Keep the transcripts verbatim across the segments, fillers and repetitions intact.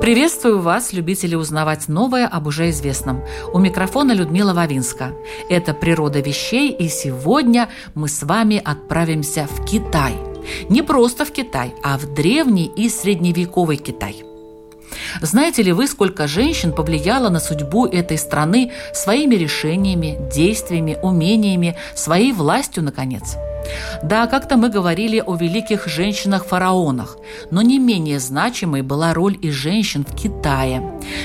Приветствую вас, любители узнавать новое об уже известном. У микрофона Людмила Вавинская. Это «Природа вещей», и сегодня мы с вами отправимся в Китай. Не просто в Китай, а в древний и средневековый Китай. Знаете ли вы, сколько женщин повлияло на судьбу этой страны своими решениями, действиями, умениями, своей властью, наконец? Да, как-то мы говорили о великих женщинах-фараонах, но не менее значимой была роль и женщин в Китае.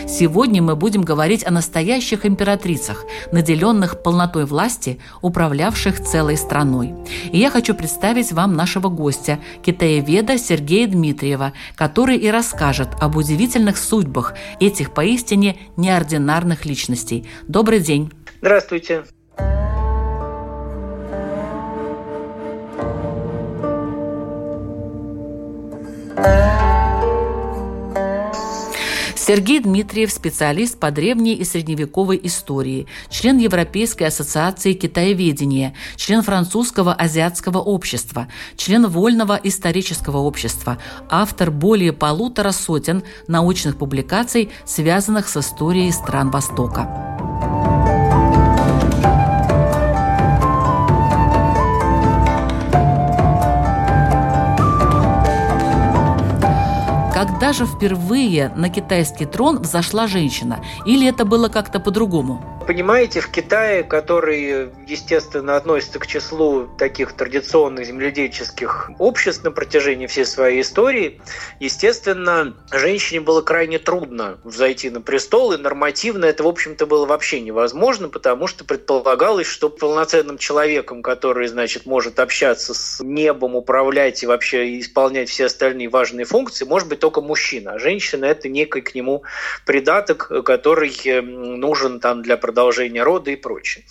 Сегодня мы будем говорить о настоящих императрицах, наделенных полнотой власти, управлявших целой страной. И я хочу представить вам нашего гостя, китаеведа Сергея Дмитриева, который и расскажет об удивительных судьбах этих поистине неординарных личностей. Добрый день! Здравствуйте! Сергей Дмитриев – специалист по древней и средневековой истории, член Европейской ассоциации китаеведения, член Французского азиатского общества, член Вольного исторического общества, автор более полутора сотен научных публикаций, связанных с историей стран Востока. Когда же впервые на китайский трон взошла женщина? Или это было как-то по-другому? Понимаете, в Китае, который, естественно, относится к числу таких традиционных земледельческих обществ на протяжении всей своей истории, естественно, женщине было крайне трудно взойти на престол, и нормативно это, в общем-то, было вообще невозможно, потому что предполагалось, что полноценным человеком, который, значит, может общаться с небом, управлять и вообще исполнять все остальные важные функции, может быть только мужчина, а женщина – это некий к нему придаток, который нужен там для продолжения продолжение рода и прочее.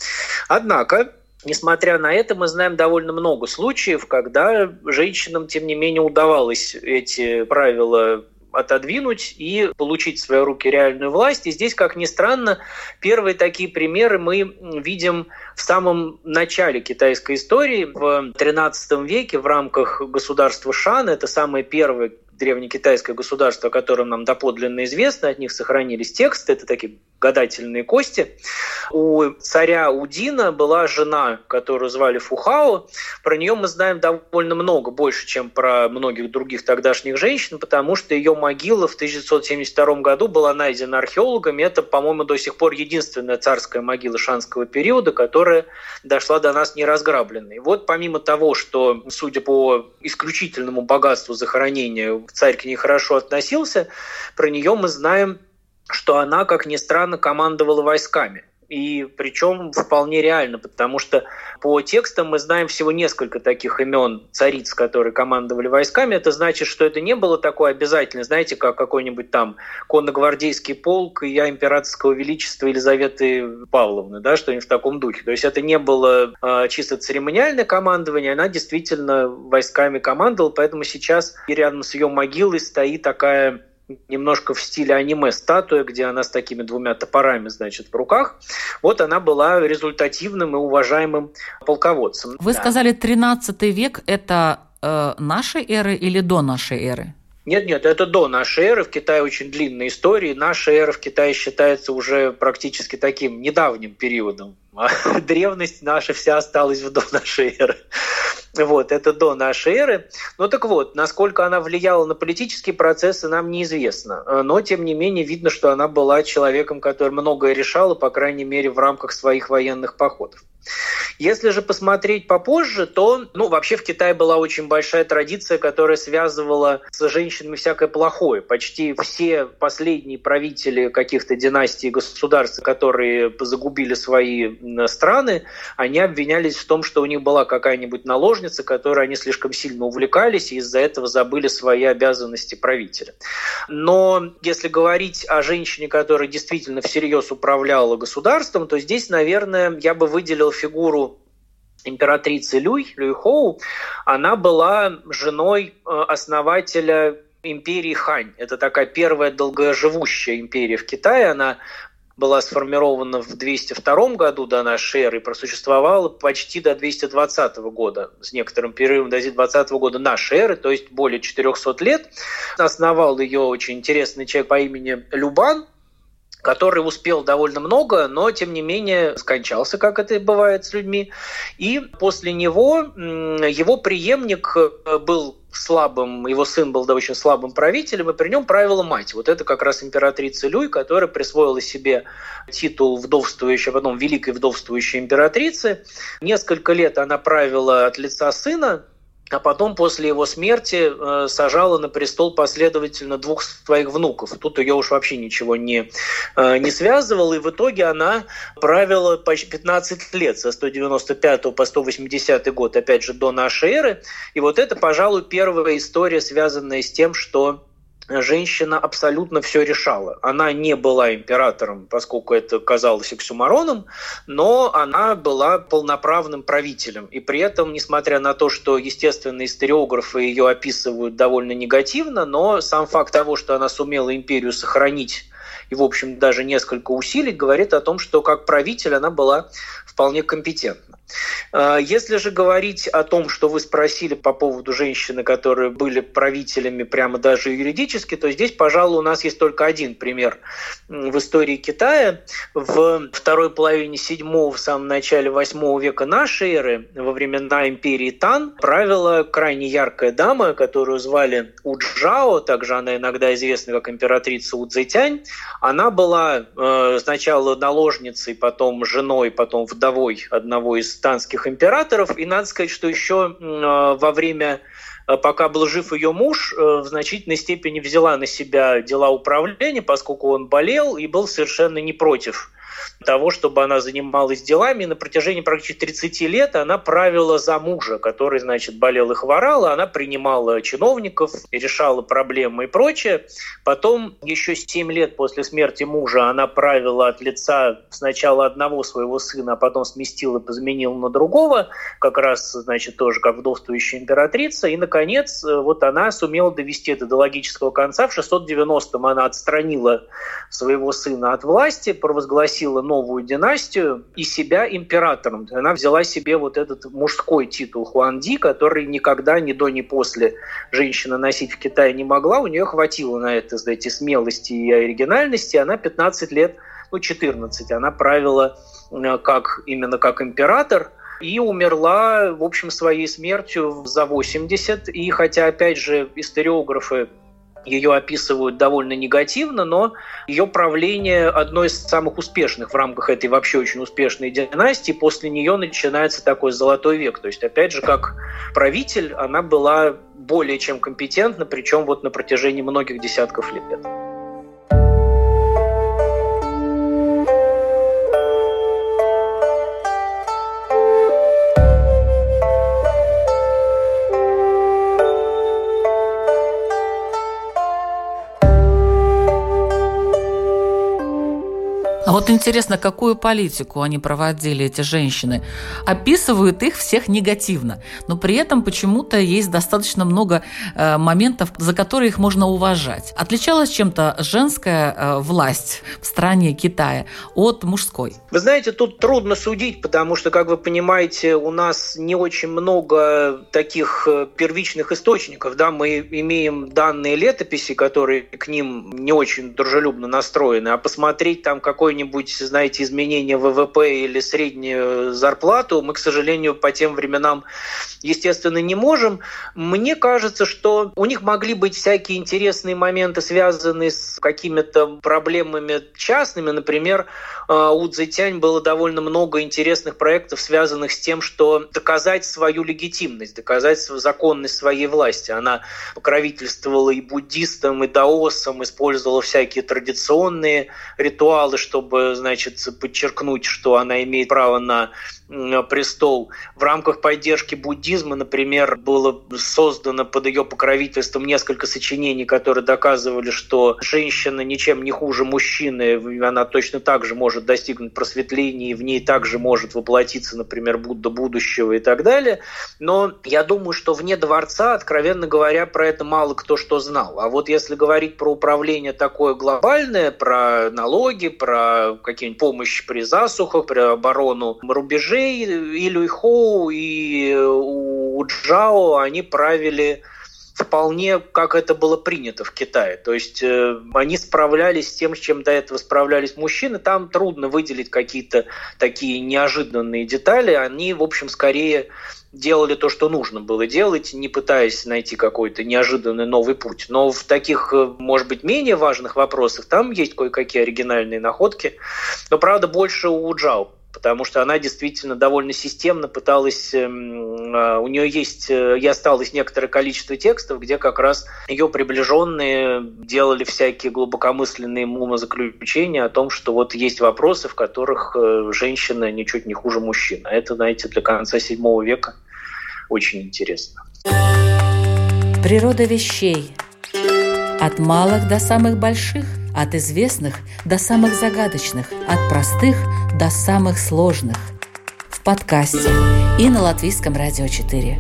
Однако, несмотря на это, мы знаем довольно много случаев, когда женщинам, тем не менее, удавалось эти правила отодвинуть и получить в свои руки реальную власть. И здесь, как ни странно, первые такие примеры мы видим в самом начале китайской истории, в тринадцатом веке, в рамках государства Шан. Это самое первое древнекитайское государство, о котором нам доподлинно известно, от них сохранились тексты, это такие гадательные кости. У царя Удина была жена, которую звали Фухао. Про нее мы знаем довольно много, больше, чем про многих других тогдашних женщин, потому что ее могила в тысяча девятьсот семьдесят втором году была найдена археологами. Это, по-моему, до сих пор единственная царская могила шанского периода, которая дошла до нас неразграбленной. Вот помимо того, что, судя по исключительному богатству захоронения, царь к ней хорошо относился, про нее мы знаем, что она, как ни странно, командовала войсками. И причем вполне реально, потому что по текстам мы знаем всего несколько таких имен цариц, которые командовали войсками. Это значит, что это не было такое обязательное, знаете, как какой-нибудь там конногвардейский полк и я императорского величества Елизаветы Павловны, да, что-нибудь в таком духе. То есть это не было э, чисто церемониальное командование, она действительно войсками командовала, поэтому сейчас и рядом с ее могилой стоит такая немножко в стиле аниме статуя, где она с такими двумя топорами, значит, в руках. Вот она была результативным и уважаемым полководцем. Вы да. сказали, тринадцатый век – это э, нашей эры или до нашей эры? Нет, нет, это до нашей эры. В Китае очень длинная история. Наша эра в Китае считается уже практически таким недавним периодом. А древность наша вся осталась в до нашей эры. Вот, это до нашей эры. Ну так вот, насколько она влияла на политические процессы, нам неизвестно. Но, тем не менее, видно, что она была человеком, который многое решал, по крайней мере, в рамках своих военных походов. Если же посмотреть попозже, то ну, вообще в Китае была очень большая традиция, которая связывала с женщинами всякое плохое. Почти все последние правители каких-то династий и государств, которые загубили свои страны, они обвинялись в том, что у них была какая-нибудь наложница, которой они слишком сильно увлекались и из-за этого забыли свои обязанности правителя. Но если говорить о женщине, которая действительно всерьез управляла государством, то здесь, наверное, я бы выделил фигуру императрицы Люй, Люй Хоу. Она была женой основателя империи Хань. Это такая первая долгоживущая империя в Китае. Она была сформирована в двести втором году до нашей эры и просуществовала почти до двести двадцатого года, с некоторым перерывом до двести двадцатого года нашей эры, то есть более четырехсот лет. Основал ее очень интересный человек по имени Лю Бан, который успел довольно много, но, тем не менее, скончался, как это бывает с людьми. И после него его преемник был слабым, его сын был да, очень слабым правителем, и при нем правила мать. Вот это как раз императрица Люй, которая присвоила себе титул вдовствующей, потом великой вдовствующей императрицы. Несколько лет она правила от лица сына, а потом после его смерти сажала на престол последовательно двух своих внуков. Тут ее уж вообще ничего не, не связывало, и в итоге она правила почти пятнадцать лет, со сто девяносто пятого по сто восьмидесятый год, опять же, до нашей эры. И вот это, пожалуй, первая история, связанная с тем, что женщина абсолютно все решала. Она не была императором, поскольку это казалось оксюмороном, но она была полноправным правителем. И при этом, несмотря на то, что естественные историографы ее описывают довольно негативно, но сам факт того, что она сумела империю сохранить и, в общем, даже несколько усилий, говорит о том, что как правитель она была вполне компетентна. Если же говорить о том, что вы спросили по поводу женщины, которые были правителями прямо даже юридически, то здесь, пожалуй, у нас есть только один пример в истории Китая. В второй половине седьмого, в самом начале восьмого века нашей эры, во времена империи Тан, правила крайне яркая дама, которую звали У Чжао, также она иногда известна как императрица У Цзэтянь. Она была э, сначала наложницей, потом женой, потом вдовой одного из танских императоров. И надо сказать, что еще э, во время, э, пока был жив ее муж, э, в значительной степени взяла на себя дела управления, поскольку он болел и был совершенно не против того, чтобы она занималась делами. И на протяжении практически тридцати лет она правила за мужа, который, значит, болел и хворал, она принимала чиновников, решала проблемы и прочее. Потом еще семь лет после смерти мужа она правила от лица сначала одного своего сына, а потом сместила и заменила на другого, как раз, значит, тоже как вдовствующая императрица. И, наконец, вот она сумела довести это до логического конца. В шестьсот девяностом она отстранила своего сына от власти, провозгласила новую династию и себя императором. Она взяла себе вот этот мужской титул Хуанди, который никогда ни до, ни после женщина носить в Китае не могла. У нее хватило на это, знаете, смелости и оригинальности. Она пятнадцать лет, ну четырнадцать, она правила как, именно как император, и умерла, в общем, своей смертью за восемьдесят. И хотя, опять же, историографы ее описывают довольно негативно, но ее правление одно из самых успешных в рамках этой вообще очень успешной династии. После нее начинается такой золотой век. То есть, опять же, как правитель она была более чем компетентна, причем вот на протяжении многих десятков лет. Вот интересно, какую политику они проводили, эти женщины. Описывают их всех негативно, но при этом почему-то есть достаточно много э, моментов, за которые их можно уважать. Отличалась чем-то женская э, власть в стране Китая от мужской? Вы знаете, тут трудно судить, потому что, как вы понимаете, у нас не очень много таких первичных источников. Да? Мы имеем данные летописи, которые к ним не очень дружелюбно настроены, а посмотреть там какой-нибудь какое-нибудь, знаете, изменение вэ вэ пэ или среднюю зарплату мы, к сожалению, по тем временам, естественно, не можем. Мне кажется, что у них могли быть всякие интересные моменты, связанные с какими-то проблемами частными. Например, у Цзэтянь было довольно много интересных проектов, связанных с тем, что доказать свою легитимность, доказать законность своей власти. Она покровительствовала и буддистам, и даосам, использовала всякие традиционные ритуалы, чтобы, значит, подчеркнуть, что она имеет право на престол. В рамках поддержки буддизма, например, было создано под ее покровительством несколько сочинений, которые доказывали, что женщина ничем не хуже мужчины, она точно так же может достигнуть просветления, и в ней также может воплотиться, например, Будда будущего и так далее. Но я думаю, что вне дворца, откровенно говоря, про это мало кто что знал. А вот если говорить про управление такое глобальное, про налоги, про какие-нибудь помощь при засухах, при оборону рубежей, и Люй Хоу, и У Чжао, они правили вполне, как это было принято в Китае. То есть э, они справлялись с тем, с чем до этого справлялись мужчины. Там трудно выделить какие-то такие неожиданные детали. Они, в общем, скорее делали то, что нужно было делать, не пытаясь найти какой-то неожиданный новый путь. Но в таких, может быть, менее важных вопросах там есть кое-какие оригинальные находки. Но, правда, больше у Чжао, потому что она действительно довольно системно пыталась... У нее есть и осталось некоторое количество текстов, где как раз ее приближенные делали всякие глубокомысленные умозаключения о том, что вот есть вопросы, в которых женщина ничуть не хуже мужчины. Это, знаете, для конца седьмого века очень интересно. Природа вещей. От малых до самых больших, от известных до самых загадочных, от простых до самых сложных. В подкасте и на Латвийском радио четыре.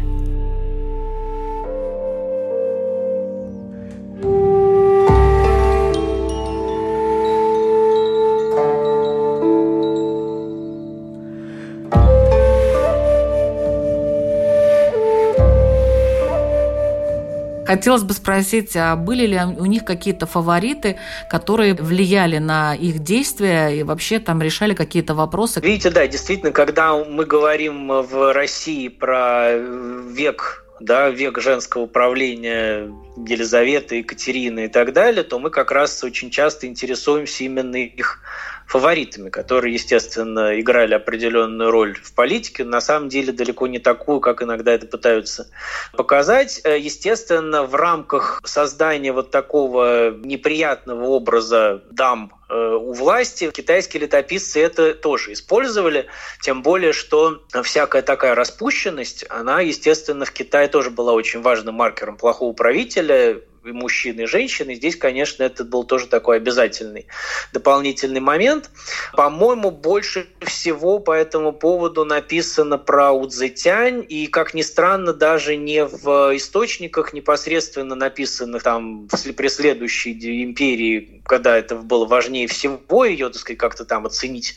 Хотелось бы спросить, а были ли у них какие-то фавориты, которые влияли на их действия и вообще там решали какие-то вопросы? Видите, да, действительно, когда мы говорим в России про век, да, век женского правления Елизаветы, Екатерины и так далее, то мы как раз очень часто интересуемся именно их фаворитами, которые, естественно, играли определенную роль в политике, на самом деле далеко не такую, как иногда это пытаются показать. Естественно, в рамках создания вот такого неприятного образа дам у власти китайские летописцы это тоже использовали, тем более, что всякая такая распущенность, она, естественно, в Китае тоже была очень важным маркером плохого правителя, и мужчины, и женщины. Здесь, конечно, это был тоже такой обязательный дополнительный момент. По-моему, больше всего по этому поводу написано про У Цзэтянь, и, как ни странно, даже не в источниках, непосредственно написанных там при следующей империи, когда это было важнее всего ее, так сказать, как-то там оценить,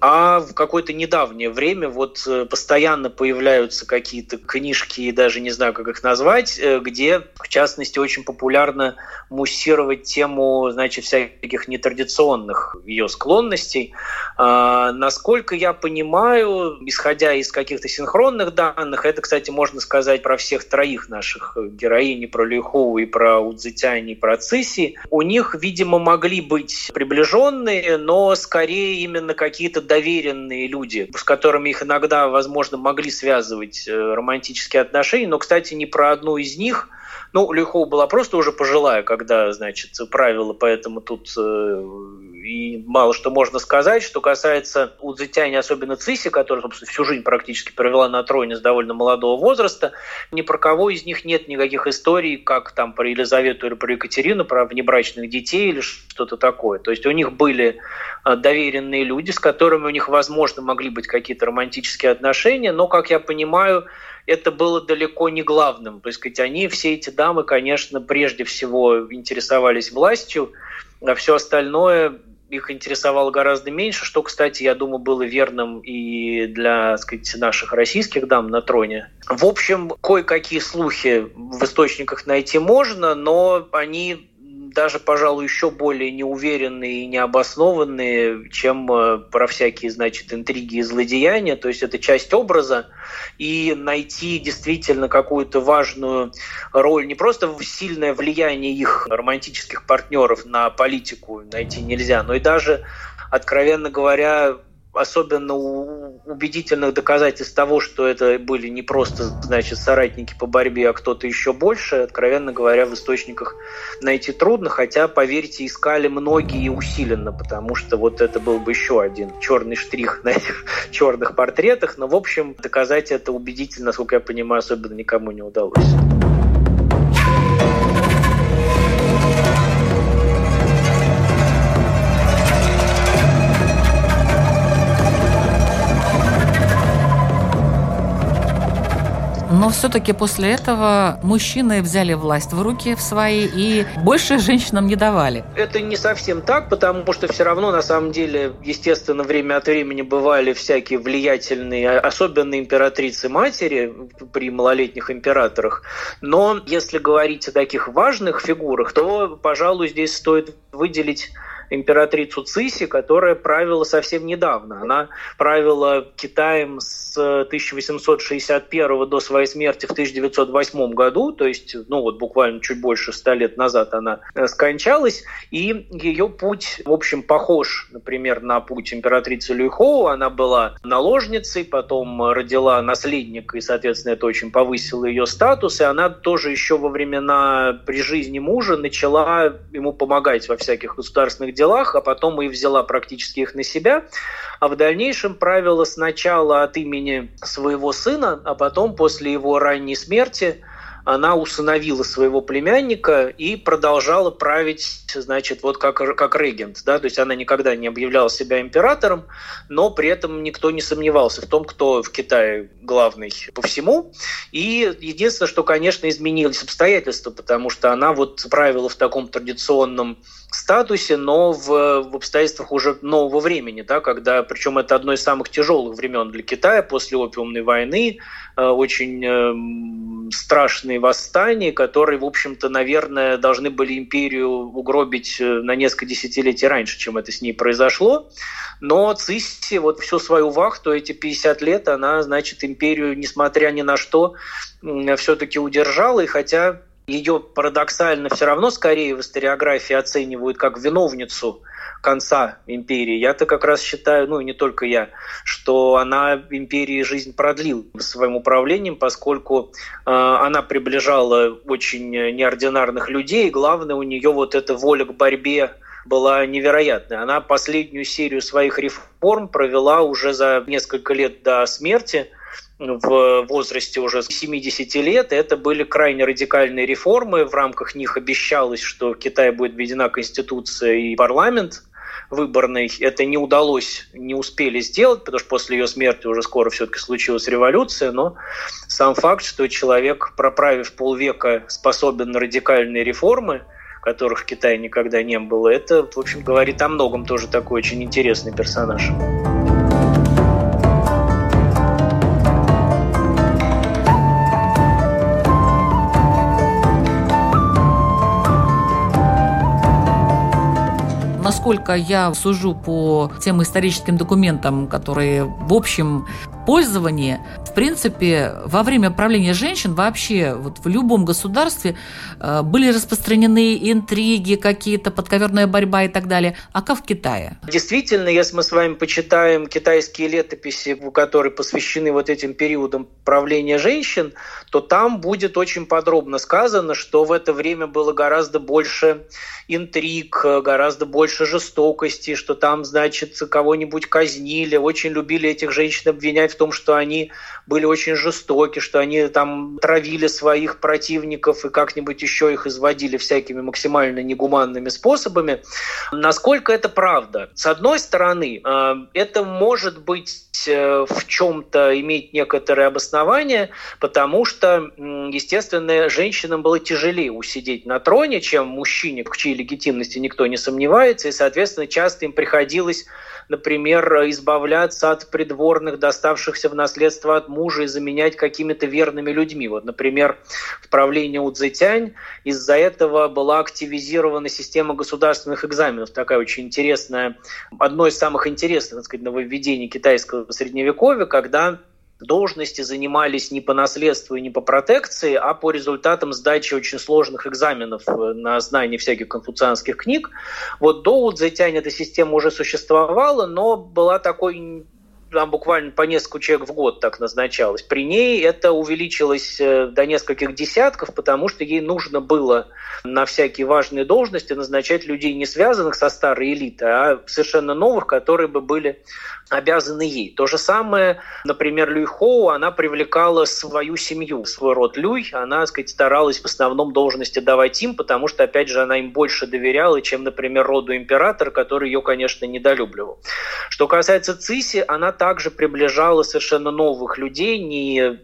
а в какое-то недавнее время вот постоянно появляются какие-то книжки, и даже не знаю, как их назвать, где, в частности, очень популярно муссировать тему, значит, всяких нетрадиционных ее склонностей. А, насколько я понимаю, исходя из каких-то синхронных данных, это, кстати, можно сказать про всех троих наших героинь, и про Люй Хоу, и про У Цзэтянь, и про Цыси, у них, видимо, могли быть приближенные, но скорее именно какие-то доверенные люди, с которыми их иногда, возможно, могли связывать романтические отношения. Но, кстати, не про одну из них. Ну, Люй Хоу была просто уже пожилая, когда, значит, правила, поэтому тут э, и мало что можно сказать. Что касается У Цзэтянь, особенно Цыси, которая, собственно, всю жизнь практически провела на троне с довольно молодого возраста, ни про кого из них нет никаких историй, как там про Елизавету или про Екатерину, про внебрачных детей или что-то такое. То есть у них были доверенные люди, с которыми у них, возможно, могли быть какие-то романтические отношения, но, как я понимаю, это было далеко не главным. То есть они, все эти дамы, конечно, прежде всего интересовались властью, а все остальное их интересовало гораздо меньше, что, кстати, я думаю, было верным и для, так сказать, наших российских дам на троне. В общем, кое-какие слухи в источниках найти можно, но они даже, пожалуй, еще более неуверенные и необоснованные, чем про всякие, значит, интриги и злодеяния. То есть это часть образа, и найти действительно какую-то важную роль, не просто сильное влияние их романтических партнеров на политику найти нельзя, но и даже, откровенно говоря, особенно убедительных доказательств того, что это были не просто, значит, соратники по борьбе, а кто-то еще больше, откровенно говоря, в источниках найти трудно, хотя, поверьте, искали многие усиленно, потому что вот это был бы еще один черный штрих на этих черных портретах, но, в общем, доказать это убедительно, насколько я понимаю, особенно никому не удалось. Но все-таки после этого мужчины взяли власть в руки в свои и больше женщинам не давали. Это не совсем так, потому что все равно, на самом деле, естественно, время от времени бывали всякие влиятельные, особенно императрицы-матери при малолетних императорах. Но если говорить о таких важных фигурах, то, пожалуй, здесь стоит выделить императрицу Цыси, которая правила совсем недавно. Она правила Китаем с тысяча восемьсот шестьдесят первого до своей смерти в тысяча девятьсот восьмом году, то есть, ну вот буквально чуть больше ста лет назад она скончалась, и ее путь, в общем, похож, например, на путь императрицы Люй Хоу. Она была наложницей, потом родила наследника, и, соответственно, это очень повысило ее статус, и она тоже еще во времена при жизни мужа начала ему помогать во всяких государственных делах, а потом и взяла практически их на себя, а в дальнейшем правила сначала от имени своего сына, а потом после его ранней смерти она усыновила своего племянника и продолжала править, значит, вот как, как регент. Да? То есть она никогда не объявляла себя императором, но при этом никто не сомневался в том, кто в Китае главный по всему. И единственное, что, конечно, изменились обстоятельства, потому что она вот правила в таком традиционном статусе, но в, в обстоятельствах уже нового времени, да, когда, причем это одно из самых тяжелых времен для Китая после опиумной войны, э, очень э, страшные восстания, которые, в общем-то, наверное, должны были империю угробить на несколько десятилетий раньше, чем это с ней произошло. Но Цисси вот всю свою вахту, эти пятьдесят лет, она, значит, империю, несмотря ни на что, э, все-таки удержала, и хотя ее парадоксально все равно скорее в историографии оценивают как виновницу конца империи. Я-то как раз считаю, ну и не только я, что она империи жизнь продлила своим управлением, поскольку э, она приближала очень неординарных людей, и главное, у нее вот эта воля к борьбе была невероятной. Она последнюю серию своих реформ провела уже за несколько лет до смерти, в возрасте уже семидесяти лет. Это были крайне радикальные реформы. В рамках них обещалось, что в Китае будет введена конституция и парламент выборный. Это не удалось, не успели сделать, потому что после ее смерти уже скоро все-таки случилась революция. Но сам факт, что человек, проправив полвека, способен на радикальные реформы, которых в Китае никогда не было, это, в общем, говорит о многом. Тоже такой очень интересный персонаж. Насколько я сужу по тем историческим документам, которые в общем пользовании, в принципе, во время правления женщин вообще вот в любом государстве были распространены интриги, какие-то подковерная борьба и так далее. А как в Китае? Действительно, если мы с вами почитаем китайские летописи, которые посвящены вот этим периодам правления женщин, то там будет очень подробно сказано, что в это время было гораздо больше интриг, гораздо больше жестокости, что там, значит, кого-нибудь казнили, очень любили этих женщин обвинять в том, что они были очень жестоки, что они там травили своих противников и как-нибудь еще их изводили всякими максимально негуманными способами. Насколько это правда? С одной стороны, это может быть в чем-то иметь некоторое обоснование, потому что, естественно, женщинам было тяжелее усидеть на троне, чем мужчине, в чьей легитимности никто не сомневается, и, соответственно, часто им приходилось, например, избавляться от придворных, доставшихся оставшихся в наследство от мужа и заменять какими-то верными людьми. Вот, например, в правлении У Цзэтянь из-за этого была активизирована система государственных экзаменов. Такая очень интересная, одно из самых интересных, так сказать, нововведений китайского средневековья, когда должности занимались не по наследству и не по протекции, а по результатам сдачи очень сложных экзаменов на знание всяких конфуцианских книг. Вот до У Цзэтянь эта система уже существовала, но была такой... Там буквально по несколько человек в год так назначалось. При ней это увеличилось до нескольких десятков, потому что ей нужно было на всякие важные должности назначать людей, не связанных со старой элитой, а совершенно новых, которые бы были обязаны ей. То же самое, например, Люй Хоу, она привлекала свою семью, свой род Люй, она, так сказать, старалась в основном должности давать им, потому что, опять же, она им больше доверяла, чем, например, роду императора, который ее, конечно, недолюбливал. Что касается Цыси, она также приближала совершенно новых людей, не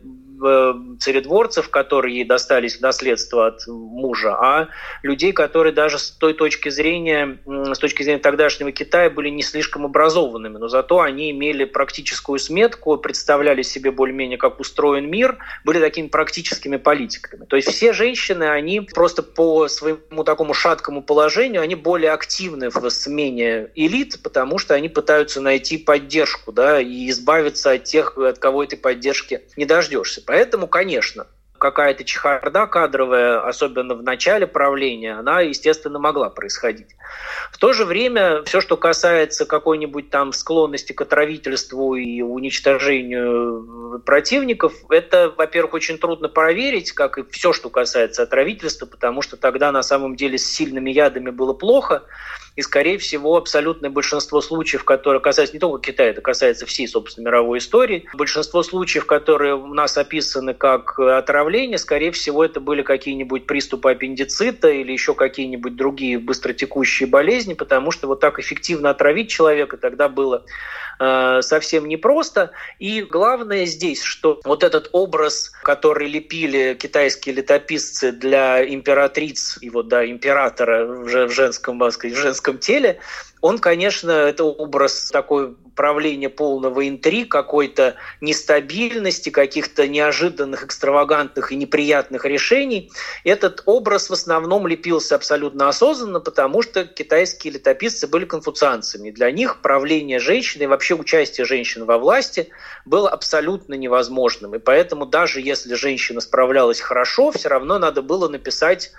царедворцев, которые ей достались в наследство от мужа, а людей, которые даже с той точки зрения, с точки зрения тогдашнего Китая были не слишком образованными, но зато они имели практическую сметку, представляли себе более-менее, как устроен мир, были такими практическими политиками. То есть все женщины, они просто по своему такому шаткому положению, они более активны в смене элит, потому что они пытаются найти поддержку, да, и избавиться от тех, от кого этой поддержки не дождешься. Поэтому, конечно, какая-то чехарда кадровая, особенно в начале правления, она, естественно, могла происходить. В то же время все, что касается какой-нибудь там склонности к отравительству и уничтожению противников, это, во-первых, очень трудно проверить, как и все, что касается отравительства, потому что тогда на самом деле с сильными ядами было плохо. И, скорее всего, абсолютное большинство случаев, которые касаются не только Китая, это касается всей, собственно, мировой истории, большинство случаев, которые у нас описаны как отравление, скорее всего, это были какие-нибудь приступы аппендицита или еще какие-нибудь другие быстротекущие болезни, потому что вот так эффективно отравить человека тогда было э, совсем непросто. И главное здесь, что вот этот образ, который лепили китайские летописцы для императриц, и вот, да, императора в женском, так сказать, в женском теле, он, конечно, это образ такой правления полного интриг, какой-то нестабильности, каких-то неожиданных, экстравагантных и неприятных решений. Этот образ в основном лепился абсолютно осознанно, потому что китайские летописцы были конфуцианцами. Для них правление женщины и вообще участие женщин во власти было абсолютно невозможным. И поэтому даже если женщина справлялась хорошо, все равно надо было написать,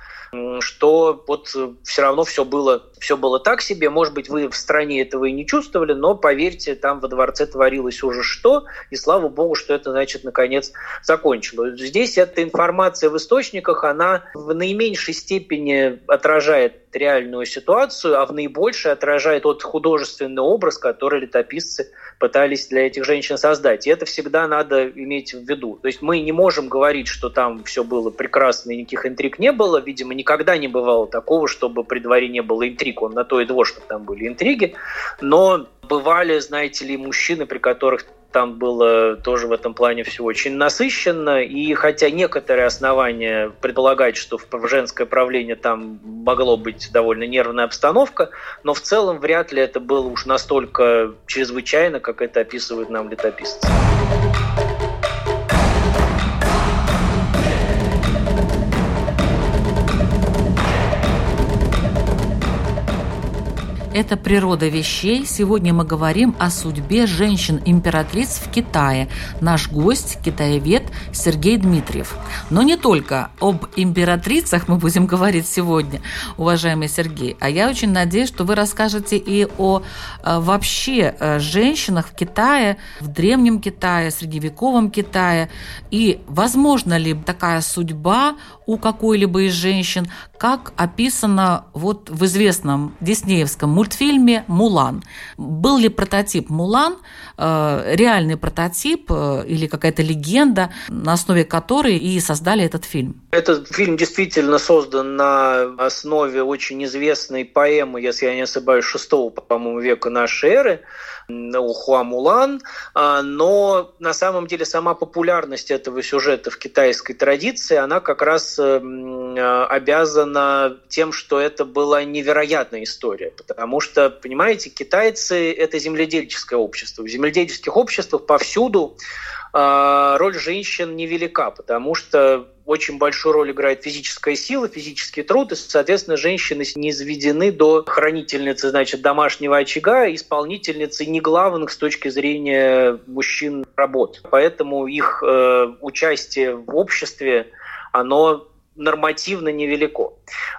что вот все равно все было, все было так себе. Может быть, вы в стране этого и не чувствовали, но, поверьте, там во дворце творилось уже что, и слава богу, что это, значит, наконец закончилось. Здесь эта информация в источниках, она в наименьшей степени отражает реальную ситуацию, а в наибольшей отражает тот художественный образ, который летописцы пытались для этих женщин создать. И это всегда надо иметь в виду. То есть мы не можем говорить, что там все было прекрасно и никаких интриг не было. Видимо, никогда не бывало такого, чтобы при дворе не было интриг. Он на то и двор, чтобы там были интриги. Но бывали, знаете ли, мужчины, при которых там было тоже в этом плане все очень насыщенно, и хотя некоторые основания предполагать, что в женское правление там могло быть довольно нервная обстановка, но в целом вряд ли это было уж настолько чрезвычайно, как это описывают нам летописцы. Это «Природа вещей». Сегодня мы говорим о судьбе женщин-императриц в Китае. Наш гость – китаевед Сергей Дмитриев. Но не только об императрицах мы будем говорить сегодня, уважаемый Сергей. А я очень надеюсь, что вы расскажете и о вообще женщинах в Китае, в Древнем Китае, Средневековом Китае. И возможно ли такая судьба у какой-либо из женщин, как описано вот в известном диснеевском мультфильме «Мулан». Был ли прототип «Мулан», э, реальный прототип э, или какая-то легенда, на основе которой и создали этот фильм? Этот фильм действительно создан на основе очень известной поэмы, если я не ошибаюсь, шестого, по-моему, века нашей эры, Ухуа Мулан, но на самом деле сама популярность этого сюжета в китайской традиции, она как раз обязана тем, что это была невероятная история, потому что, понимаете, китайцы — это земледельческое общество. В земледельческих обществах повсюду роль женщин невелика, потому что очень большую роль играет физическая сила, физический труд, и, соответственно, женщины не изведены до хранительницы, значит, домашнего очага, исполнительницы не главных с точки зрения мужчин работ. Поэтому их э, участие в обществе, оно нормативно невелико.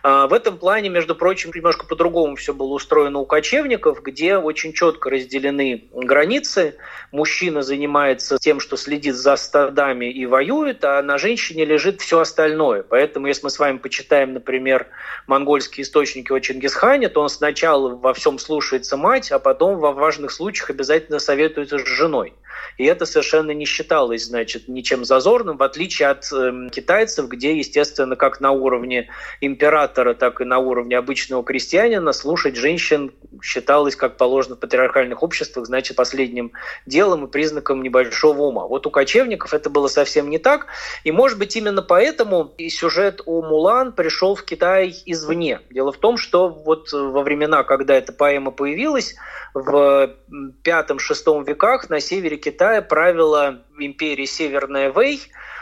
В этом плане, между прочим, немножко по-другому все было устроено у кочевников, где очень четко разделены границы. Мужчина занимается тем, что следит за стадами и воюет, а на женщине лежит все остальное. Поэтому, если мы с вами почитаем, например, монгольские источники о Чингисхане, то он сначала во всем слушается мать, а потом во важных случаях обязательно советуется с женой. И это совершенно не считалось, значит, ничем зазорным, в отличие от э, китайцев, где, естественно, как на уровне императора, так и на уровне обычного крестьянина слушать женщин считалось, как положено в патриархальных обществах, значит, последним делом и признаком небольшого ума. Вот у кочевников это было совсем не так. И, может быть, именно поэтому и сюжет о Мулан пришел в Китай извне. Дело в том, что вот во времена, когда эта поэма появилась, в пятом-шестом веках на севере Китая правила империя Северная Вэй,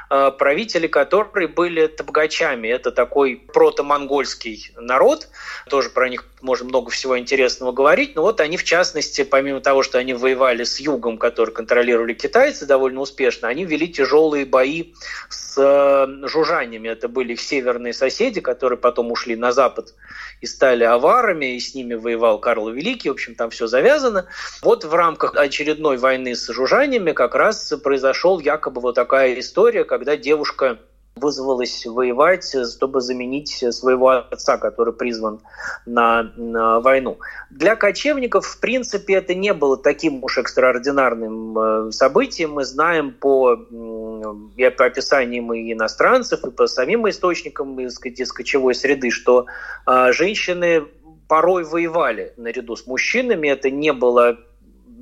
правители которые были табгачами. Это такой протомонгольский народ. Тоже про них можно много всего интересного говорить. Но вот они, в частности, помимо того, что они воевали с югом, который контролировали китайцы довольно успешно, они вели тяжелые бои с жужанями. Это были их северные соседи, которые потом ушли на запад и стали аварами, и с ними воевал Карл Великий. В общем, там все завязано. Вот в рамках очередной войны с жужанями как раз произошел якобы вот такая история, когда девушка вызвалась воевать, чтобы заменить своего отца, который призван на, на войну. Для кочевников, в принципе, это не было таким уж экстраординарным событием. Мы знаем по, и по описаниям и иностранцев, и по самим источникам из, из кочевой среды, что э, женщины порой воевали наряду с мужчинами. Это не было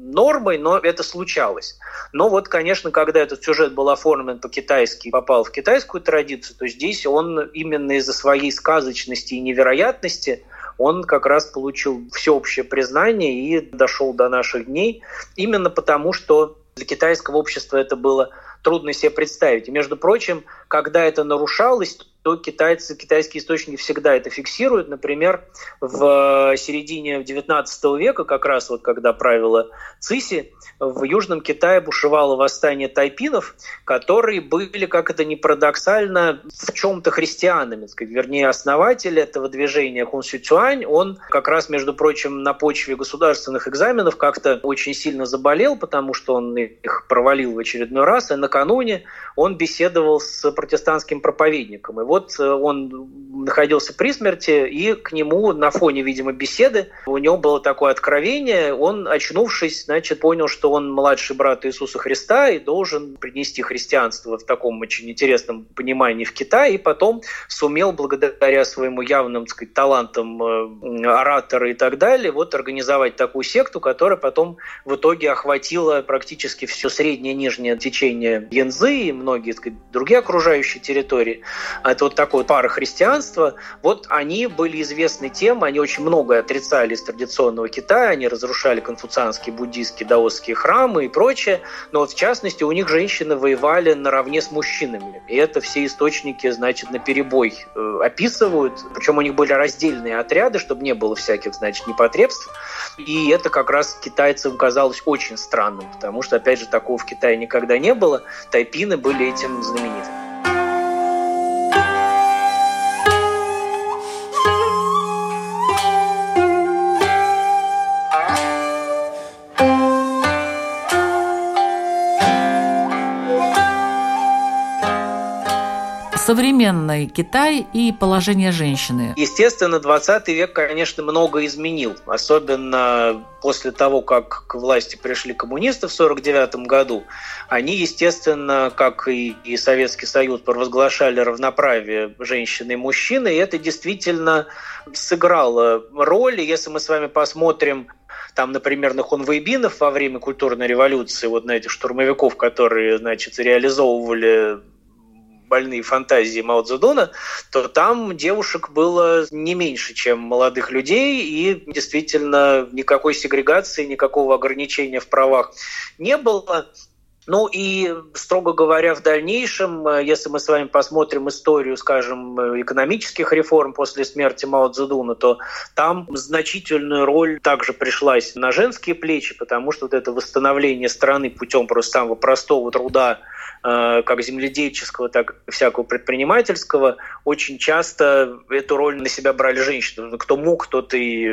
нормой, но это случалось. Но вот, конечно, когда этот сюжет был оформлен по-китайски и попал в китайскую традицию, то здесь он именно из-за своей сказочности и невероятности он как раз получил всеобщее признание и дошел до наших дней, именно потому, что для китайского общества это было трудно себе представить. И, между прочим, когда это нарушалось, то китайцы, китайские источники всегда это фиксируют. Например, в середине девятнадцатого века, как раз вот когда правила Цыси, в Южном Китае бушевало восстание тайпинов, которые были, как это ни парадоксально, в чем-то христианами. Вернее, основатель этого движения Хун Сю Цюань, он как раз, между прочим, на почве государственных экзаменов как-то очень сильно заболел, потому что он их провалил в очередной раз, и накануне он беседовал с протестантским проповедником. И вот он находился при смерти, и к нему на фоне, видимо, беседы у него было такое откровение. Он, очнувшись, значит, понял, что он младший брат Иисуса Христа и должен принести христианство в таком очень интересном понимании в Китай. И потом сумел, благодаря своему явным, так сказать, талантам оратора и так далее, вот организовать такую секту, которая потом в итоге охватила практически все среднее и нижнее течение Янзы и многие, так сказать, другие окружающие территории. Это вот такое парахристианство. Вот они были известны тем, они очень многое отрицали из традиционного Китая, они разрушали конфуцианские, буддийские, даосские храмы и прочее. Но вот в частности у них женщины воевали наравне с мужчинами. И это все источники, значит, наперебой описывают. Причем у них были раздельные отряды, чтобы не было всяких, значит, непотребств. И это как раз китайцам казалось очень странным, потому что, опять же, такого в Китае никогда не было. Тайпины были этим знамениты. Современный Китай и положение женщины. Естественно, двадцатый век, конечно, много изменил. Особенно после того, как к власти пришли коммунисты в сорок девятом году. Они, естественно, как и, и Советский Союз, провозглашали равноправие женщины и мужчины. И это действительно сыграло роль. И если мы с вами посмотрим Там, например, на хунвейбинов во время культурной революции, вот на этих штурмовиков, которые, значит, реализовывали больные фантазии Мао Цзэдуна, то там девушек было не меньше, чем молодых людей, и действительно никакой сегрегации, никакого ограничения в правах не было. Ну и, строго говоря, в дальнейшем, если мы с вами посмотрим историю, скажем, экономических реформ после смерти Мао Цзэдуна, то там значительную роль также пришлась на женские плечи, потому что вот это восстановление страны путем просто самого простого труда, как земледельческого, так и всякого предпринимательского, очень часто эту роль на себя брали женщины. Кто мог, тот и,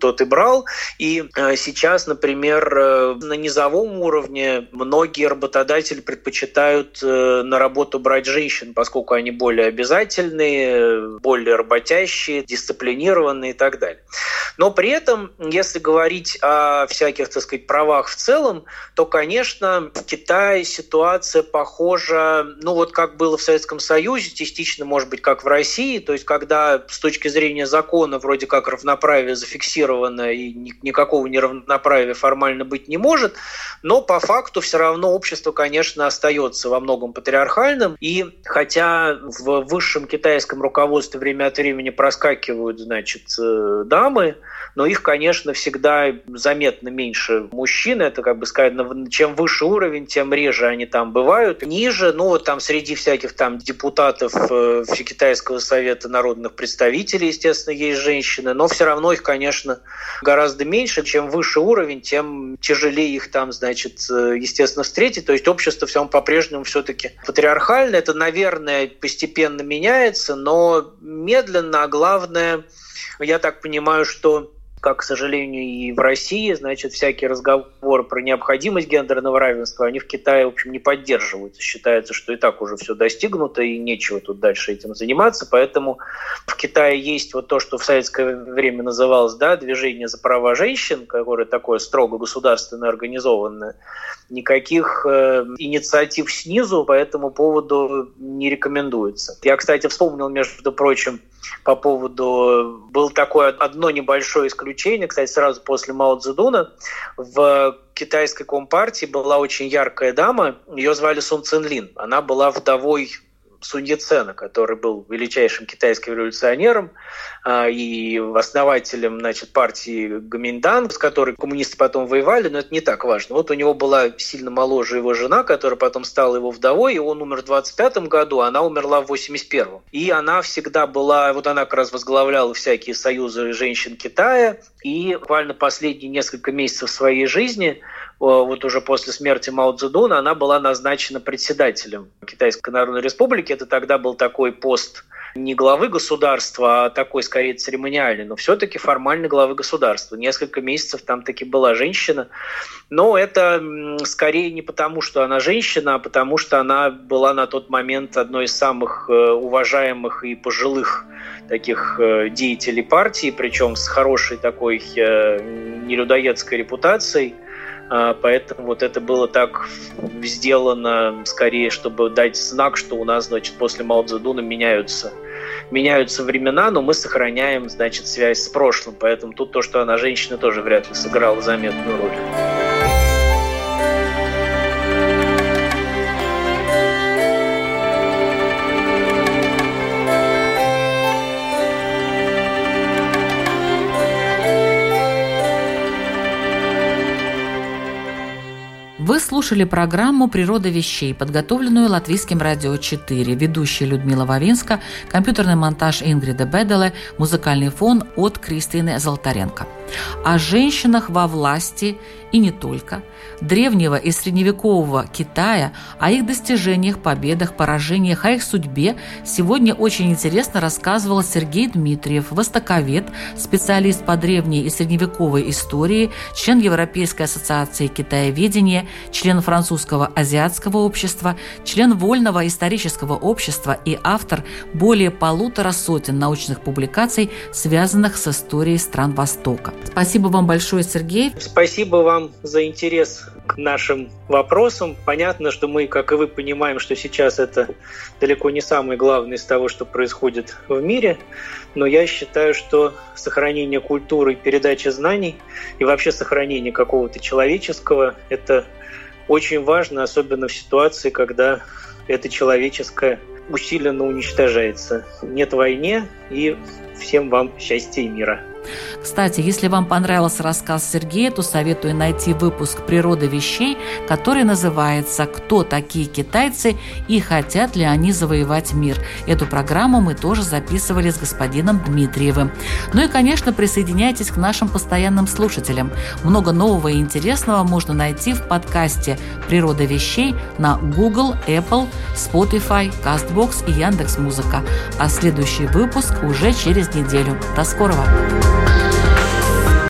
тот и брал. И сейчас, например, на низовом уровне многие работодатели предпочитают на работу брать женщин, поскольку они более обязательные, более работящие, дисциплинированные и так далее. Но при этом, если говорить о всяких, так сказать, правах в целом, то, конечно, в Китае ситуация по похоже, ну вот как было в Советском Союзе, частично, может быть, как в России, то есть когда с точки зрения закона вроде как равноправие зафиксировано и никакого неравноправия формально быть не может, но по факту все равно общество, конечно, остается во многом патриархальным, и хотя в высшем китайском руководстве время от времени проскакивают, значит, дамы, но их, конечно, всегда заметно меньше мужчин, это, как бы сказать, чем выше уровень, тем реже они там бывают. Ниже, ну, там, среди всяких там депутатов э, Китайского совета народных представителей, естественно, есть женщины, но все равно их, конечно, гораздо меньше. Чем выше уровень, тем тяжелее их там, значит, э, естественно, встретить. То есть общество все равно по-прежнему все-таки патриархально. Это, наверное, постепенно меняется, но медленно, а главное, я так понимаю, что как, к сожалению, и в России, значит, всякие разговоры про необходимость гендерного равенства, они в Китае, в общем, не поддерживаются. Считается, что и так уже все достигнуто, и нечего тут дальше этим заниматься. Поэтому в Китае есть вот то, что в советское время называлось, да, движение за права женщин, которое такое строго государственно организованное. Никаких э, инициатив снизу по этому поводу не рекомендуется. Я, кстати, вспомнил, между прочим, по поводу... Было такое одно небольшое исключение, кстати, сразу после Мао Цзэдуна. В китайской компартии была очень яркая дама, ее звали Сун Цинлин. Она была вдовой Сунь Ятсена, который был величайшим китайским революционером э, и основателем, значит, партии Гоминьдан, с которой коммунисты потом воевали, но это не так важно. Вот у него была сильно моложе его жена, которая потом стала его вдовой, и он умер в двадцать пятом году, она умерла в восемьдесят первом. И она всегда была, вот она как раз возглавляла всякие союзы женщин Китая, и буквально последние несколько месяцев своей жизни, вот уже после смерти Мао Цзэдуна, она была назначена председателем Китайской Народной Республики. Это тогда был такой пост не главы государства, а такой, скорее, церемониальный, но все-таки формально главы государства. Несколько месяцев там таки была женщина. Но это скорее не потому, что она женщина, а потому что она была на тот момент одной из самых уважаемых и пожилых таких деятелей партии, причем с хорошей такой нелюдоедской репутацией. Поэтому вот это было так сделано скорее, чтобы дать знак, что у нас, значит, после Мао Цзэдуна меняются, меняются времена, но мы сохраняем, значит, связь с прошлым. Поэтому тут то, что она женщина, тоже вряд ли сыграла заметную роль. Вы слушали программу «Природа вещей», подготовленную Латвийским радио четыре. Ведущая Людмила Вавинска, компьютерный монтаж Ингрида Беделе, музыкальный фон от Кристины Золотаренко. О женщинах во власти и не только, древнего и средневекового Китая, о их достижениях, победах, поражениях, о их судьбе сегодня очень интересно рассказывал Сергей Дмитриев, востоковед, специалист по древней и средневековой истории, член Европейской ассоциации китаеведения, член член Французского азиатского общества, член Вольного исторического общества и автор более полутора сотен научных публикаций, связанных с историей стран Востока. Спасибо вам большое, Сергей. Спасибо вам за интерес к нашим вопросам. Понятно, что мы, как и вы, понимаем, что сейчас это далеко не самое главное из того, что происходит в мире, но я считаю, что сохранение культуры, передача знаний и вообще сохранение какого-то человеческого – это очень важно, особенно в ситуации, когда это человеческое усиленно уничтожается. Нет войны, и всем вам счастья и мира. Кстати, если вам понравился рассказ Сергея, то советую найти выпуск «Природа вещей», который называется «Кто такие китайцы и хотят ли они завоевать мир?». Эту программу мы тоже записывали с господином Дмитриевым. Ну и, конечно, присоединяйтесь к нашим постоянным слушателям. Много нового и интересного можно найти в подкасте «Природа вещей» на Google, Apple, Spotify, Castbox и Яндекс.Музыка. А следующий выпуск уже через неделю. До скорого!